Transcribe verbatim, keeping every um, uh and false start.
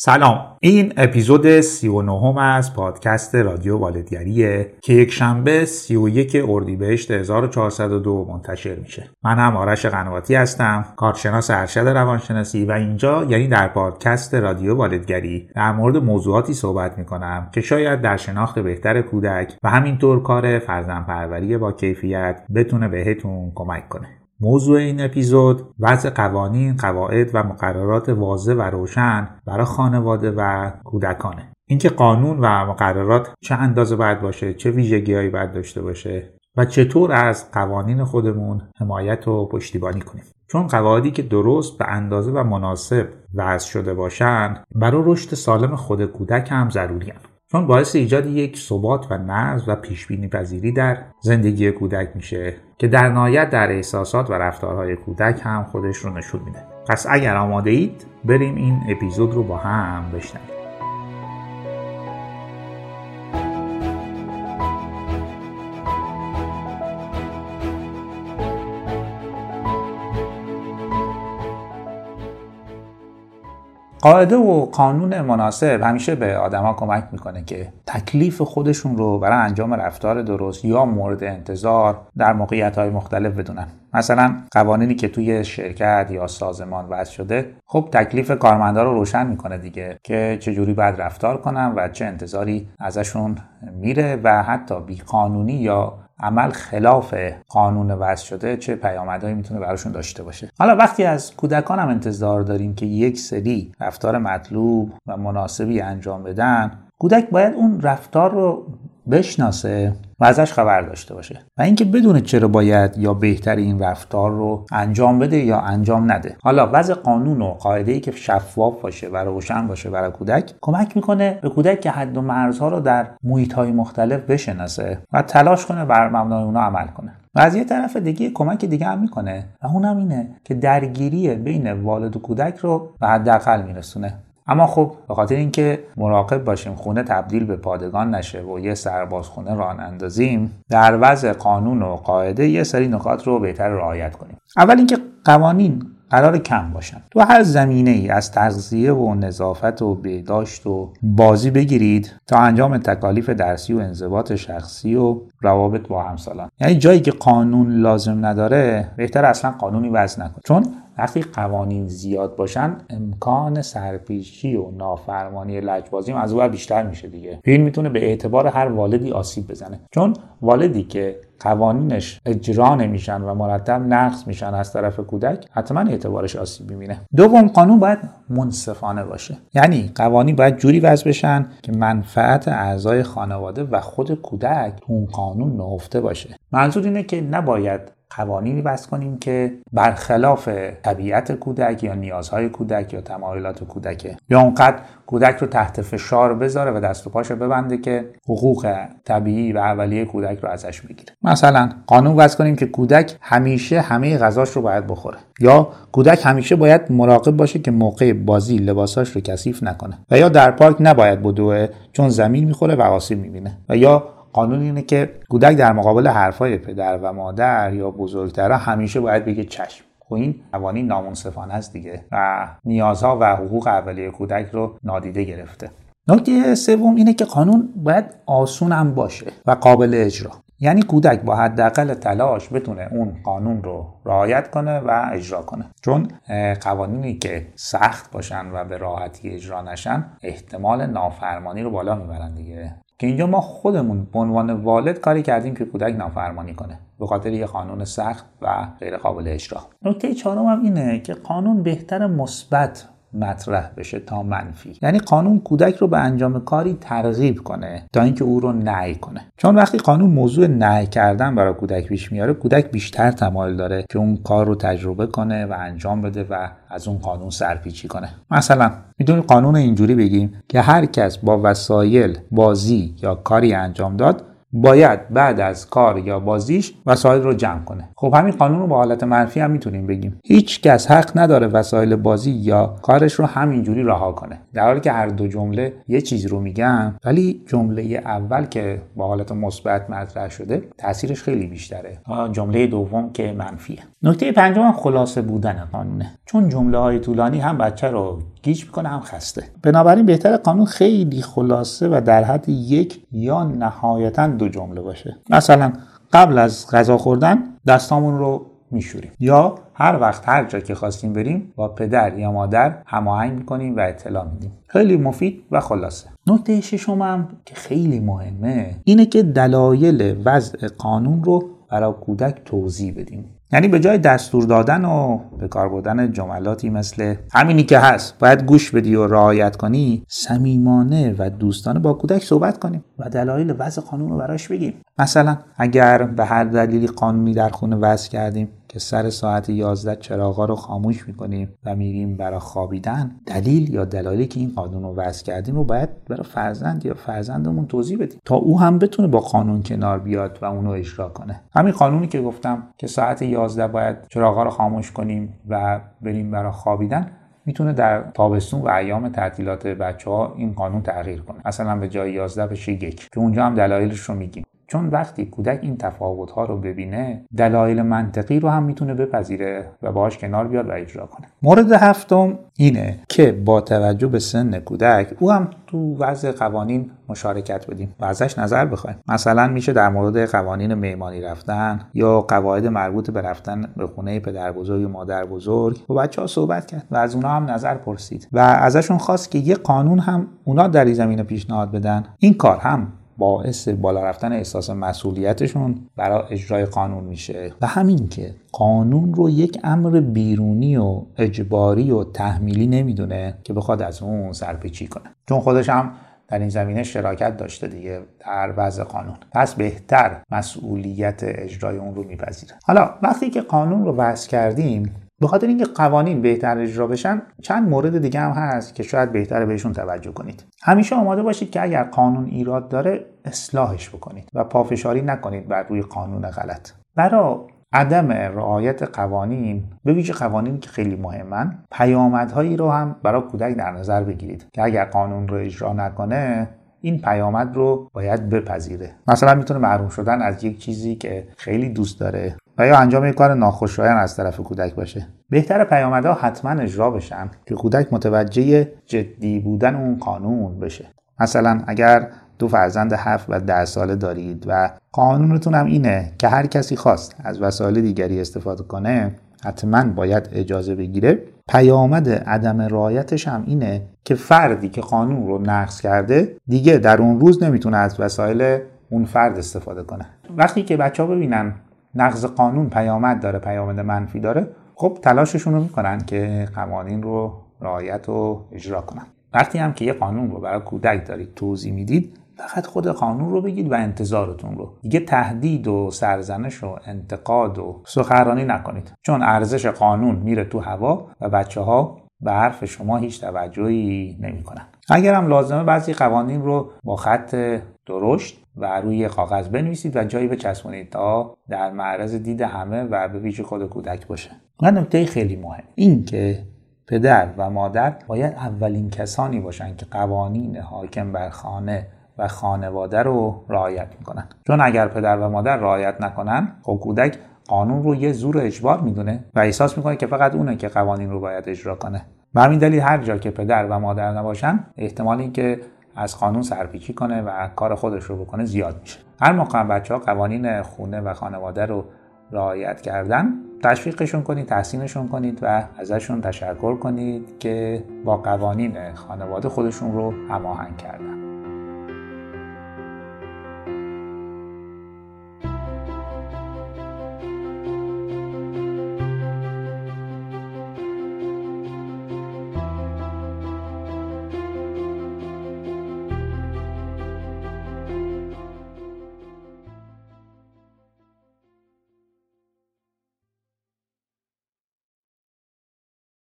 سلام، این اپیزود سی و نه از پادکست رادیو والدگریه که یک شنبه سی و یک اردیبهشت هزار و چهارصد و دو منتشر میشه. من هم آرش قنواتی هستم، کارشناس ارشد روانشناسی، و اینجا یعنی در پادکست رادیو والدگری در مورد موضوعاتی صحبت میکنم که شاید در شناخت بهتر کودک و همینطور کار فرزندپروری با کیفیت بتونه بهتون کمک کنه. موضوع این اپیزود وضع قوانین، قواعد و مقررات واضح و روشن برای خانواده و کودکانه. اینکه قانون و مقررات چه اندازه باید باشه، چه ویژگی‌هایی باید داشته باشه و چطور از قوانین خودمون حمایت و پشتیبانی کنیم. چون قواعدی که درست به اندازه و مناسب وضع شده باشن برای رشد سالم خود کودک هم ضروریه. چون باعث ایجاد یک ثبات و نظم و پیشبینی پذیری در زندگی کودک میشه که در نهایت در احساسات و رفتارهای کودک هم خودش رو نشون میده. پس اگر آماده اید بریم این اپیزود رو با هم بشنویم. قاعده و قانون مناسب همیشه به آدما کمک میکنه که تکلیف خودشون رو برای انجام رفتار درست یا مورد انتظار در موقعیت‌های مختلف بدونن. مثلا قوانینی که توی شرکت یا سازمان وضع شده خب تکلیف کارمندا رو روشن میکنه دیگه، که چجوری باید رفتار کنن و چه انتظاری ازشون میره و حتی بی‌قانونی یا عمل خلاف قانون وضع شده چه پیامدهایی میتونه براشون داشته باشه. حالا وقتی از کودکان هم انتظار داریم که یک سری رفتار مطلوب و مناسبی انجام بدن، کودک باید اون رفتار رو بشناسه و ازش خبر داشته باشه و اینکه بدونه چرا باید یا بهتر این رفتار رو انجام بده یا انجام نده. حالا وضع قانون و قاعده‌ای که شفاف باشه و روشن باشه برای کودک کمک میکنه به کودک که حد و مرزها رو در محیط‌های مختلف بشناسه و تلاش کنه بر مبنای اونها عمل کنه. و از یه طرف دیگه کمک دیگه هم میکنه و اونم اینه که درگیری بین والد و کودک رو به حداقل میرسونه. اما خب به خاطر اینکه مراقب باشیم خونه تبدیل به پادگان نشه و یه سربازخونه راه اندازیم، در وضع قانون و قاعده یه سری نکات رو بهتر رعایت کنیم. اول اینکه قوانین قرار کم باشن. تو هر زمینه ای از تغذیه و نظافت و بهداشت و بازی بگیرید تا انجام تکالیف درسی و انضباط شخصی و روابط با همسالان. یعنی جایی که قانون لازم نداره بهتر اصلا قانونی وضع نکنید، چون وقتی قوانین زیاد باشن امکان سرپیچی و نافرمانی لجبازی هم از اون بیشتر میشه دیگه. این میتونه به اعتبار هر والدی آسیب بزنه، چون والدی که قوانینش اجرا نمیشن و مرتب نقض میشن از طرف کودک حتما اعتبارش آسیب میبینه. دوم، قانون باید منصفانه باشه. یعنی قوانین باید جوری وضع بشن که منفعت اعضای خانواده و خود کودک اون قانون نهفته باشه. منظور اینه که نباید قوانینی وضع کنیم که برخلاف طبیعت کودک یا نیازهای کودک یا تمایلات کودکه، یا اونقدر کودک رو تحت فشار بذاره و دست و پاشو ببنده که حقوق طبیعی و اولیه کودک رو ازش بگیره. مثلا قانون وضع کنیم که کودک همیشه همه غذاش رو باید بخوره، یا کودک همیشه باید مراقب باشه که موقع بازی لباساش رو کثیف نکنه، و یا در پارک نباید بدوه چون زمین میخوره و آسیب میبینه، و یا قانون اینه که کودک در مقابل حرفای پدر و مادر یا بزرگترها همیشه باید بگه چشم. خب این قوانین نامنصفانه است دیگه و نیازها و حقوق اولیه کودک رو نادیده گرفته. نکته سوم اینه که قانون باید آسون هم باشه و قابل اجرا. یعنی کودک با حداقل تلاش بتونه اون قانون رو رعایت کنه و اجرا کنه، چون قوانینی که سخت باشن و به راحتی اجرا نشن احتمال نافرمانی رو بالا میبرن دیگه، که اینجا ما خودمون به عنوان والد کاری کردیم که کودک نافرمانی کنه به خاطر یه قانون سخت و غیر قابل اجرا. نکته چهارم هم اینه که قانون بهتر مثبت مطرح بشه تا منفی. یعنی قانون کودک رو به انجام کاری ترغیب کنه تا اینکه او رو نهی کنه، چون وقتی قانون موضوع نهی کردن برای کودک پیش میاره کودک بیشتر تمایل داره که اون کار رو تجربه کنه و انجام بده و از اون قانون سرپیچی کنه. مثلا میتونیم قانون اینجوری بگیم که هر کس با وسایل بازی یا کاری انجام داد باید بعد از کار یا بازیش وسایل رو جمع کنه. خب همین قانون رو با حالت منفی هم میتونیم بگیم. هیچ کس حق نداره وسایل بازی یا کارش رو همینجوری رها کنه. در حالی که هر دو جمله یه چیز رو میگن، ولی جمله اول که با حالت مثبت مطرح شده تاثیرش خیلی بیشتره جمله دوم که منفیه. نکته پنجم خلاصه بودن قانونه، چون جمله های طولانی هم بچه رو گیج میکنه هم خسته. بنابراین بهتر قانون خیلی خلاصه و در حد یک یا نهایتاً دو جمله باشه. مثلا قبل از غذا خوردن دستامون رو میشوریم، یا هر وقت هر جا که خواستیم بریم با پدر یا مادر هماهنگ میکنیم و اطلاع میدیم. خیلی مفید و خلاصه. نکته ششم هم که خیلی مهمه اینه که دلایل وضع قانون رو برای کودک توضیح بدیم. یعنی به جای دستور دادن و به کار بردن جملاتی مثل همینی که هست باید گوش بدی و رعایت کنی، صمیمانه و دوستانه با کودک صحبت کنیم و دلایل وضع قانون رو براش بگیم. مثلا اگر به هر دلیلی قانونی در خونه وضع کردیم که سر ساعت یازده چراغا رو خاموش میکنیم و میریم برای خوابیدن، دلیل یا دلایلی که این قانون رو وضع کردیم رو باید برای فرزند یا فرزندمون توضیح بدیم تا او هم بتونه با قانون کنار بیاد و اون رو اجرا کنه. همین قانونی که گفتم که ساعت یازده باید چراغا رو خاموش کنیم و بریم برای خوابیدن، میتونه در تابستون و ایام تعطیلات بچه‌ها این قانون تغییر کنه. مثلا به جای یازده بشه یک، که اونجا هم دلایلش رو میگیم. چون وقتی کودک این تفاوت‌ها رو ببینه، دلایل منطقی رو هم میتونه بپذیره و باهاش کنار بیاد و اجرا کنه. مورد هفتم اینه که با توجه به سن کودک، او هم تو وضع قوانین مشارکت بدیم و ازش نظر بخوایم. مثلا میشه در مورد قوانین مهمانی رفتن یا قواعد مربوط به رفتن به خونه پدر بزرگ و مادر بزرگ با بچه‌ها صحبت کرد و از اونها هم نظر پرسید و ازشون خواست که یه قانون هم اونا در این زمینه پیشنهاد بدن. این کار هم باعث بالا رفتن احساس مسئولیتشون برای اجرای قانون میشه. و همین که قانون رو یک امر بیرونی و اجباری و تحمیلی نمیدونه که بخواد از اون سرپیچی کنه، چون خودش هم در این زمینه شراکت داشته دیگه در وضع قانون، پس بهتر مسئولیت اجرای اون رو میپذیره. حالا وقتی که قانون رو وضع کردیم، به خاطر اینکه قوانین بهتر اجرا بشن، چند مورد دیگه هم هست که شاید بهتره بهشون توجه کنید. همیشه آماده باشید که اگر قانون ایراد داره اصلاحش بکنید و پافشاری نکنید بر روی قانون غلط. برای عدم رعایت قوانین، به ویژه قوانین که خیلی مهمن، پیامدهایی رو هم برای کودک در نظر بگیرید که اگر قانون رو اجرا نکنه، این پیامد رو باید بپذیره. مثلا میتونه محروم شدن از یک چیزی که خیلی دوست داره و یا انجام یک کار ناخوشایند از طرف کودک باشه. بهتره پیامدها حتما اجرا بشن که کودک متوجه جدی بودن اون قانون بشه. مثلا اگر دو فرزند هفت و ده ساله دارید و قانونتون هم اینه که هر کسی خواست از وسایل دیگری استفاده کنه، حتما باید اجازه بگیره. پیامد عدم رعایتش هم اینه که فردی که قانون رو نقض کرده دیگه در اون روز نمیتونه از وسایل اون فرد استفاده کنه. وقتی که بچه‌ها ببینن نقض قانون پیامد داره، پیامد منفی داره، خب تلاششون رو میکنن که قوانین رو رعایت و اجرا کنن. وقتی هم که یه قانون رو برای کودک دارید توضیح میدید، فقط خود قانون رو بگید و انتظارتون رو. دیگه تهدید و سرزنش و انتقاد و سخرانی نکنید، چون ارزش قانون میره تو هوا و بچه‌ها به حرف شما هیچ توجهی نمی‌کنن. اگر هم لازمه بعضی قوانین رو با خط درشت و روی کاغذ بنویسید و جایی بچسبونید تا در معرض دید همه و به ویژه خود کودک باشه. و نکته خیلی مهم این که پدر و مادر باید اولین کسانی باشن که قوانین حاکم بر خانه و خانواده رو رعایت میکنن، چون اگر پدر و مادر رعایت نکنن، خب کودک قانون رو یه زور اجبار میدونه و احساس میکنه که فقط اونه که قوانین رو باید اجرا کنه. به همین دلیل هر جا که پدر و مادر نباشن، احتمال این که از قانون سرپیچی کنه و کار خودش رو بکنه زیاد میشه. هر موقع بچه‌ها قوانین خونه و خانواده رو رعایت کردن، تشویقشون کنید، تحسینشون کنید و ازشون تشکر کنید که با قوانین خانواده خودشون رو هماهنگ کردن.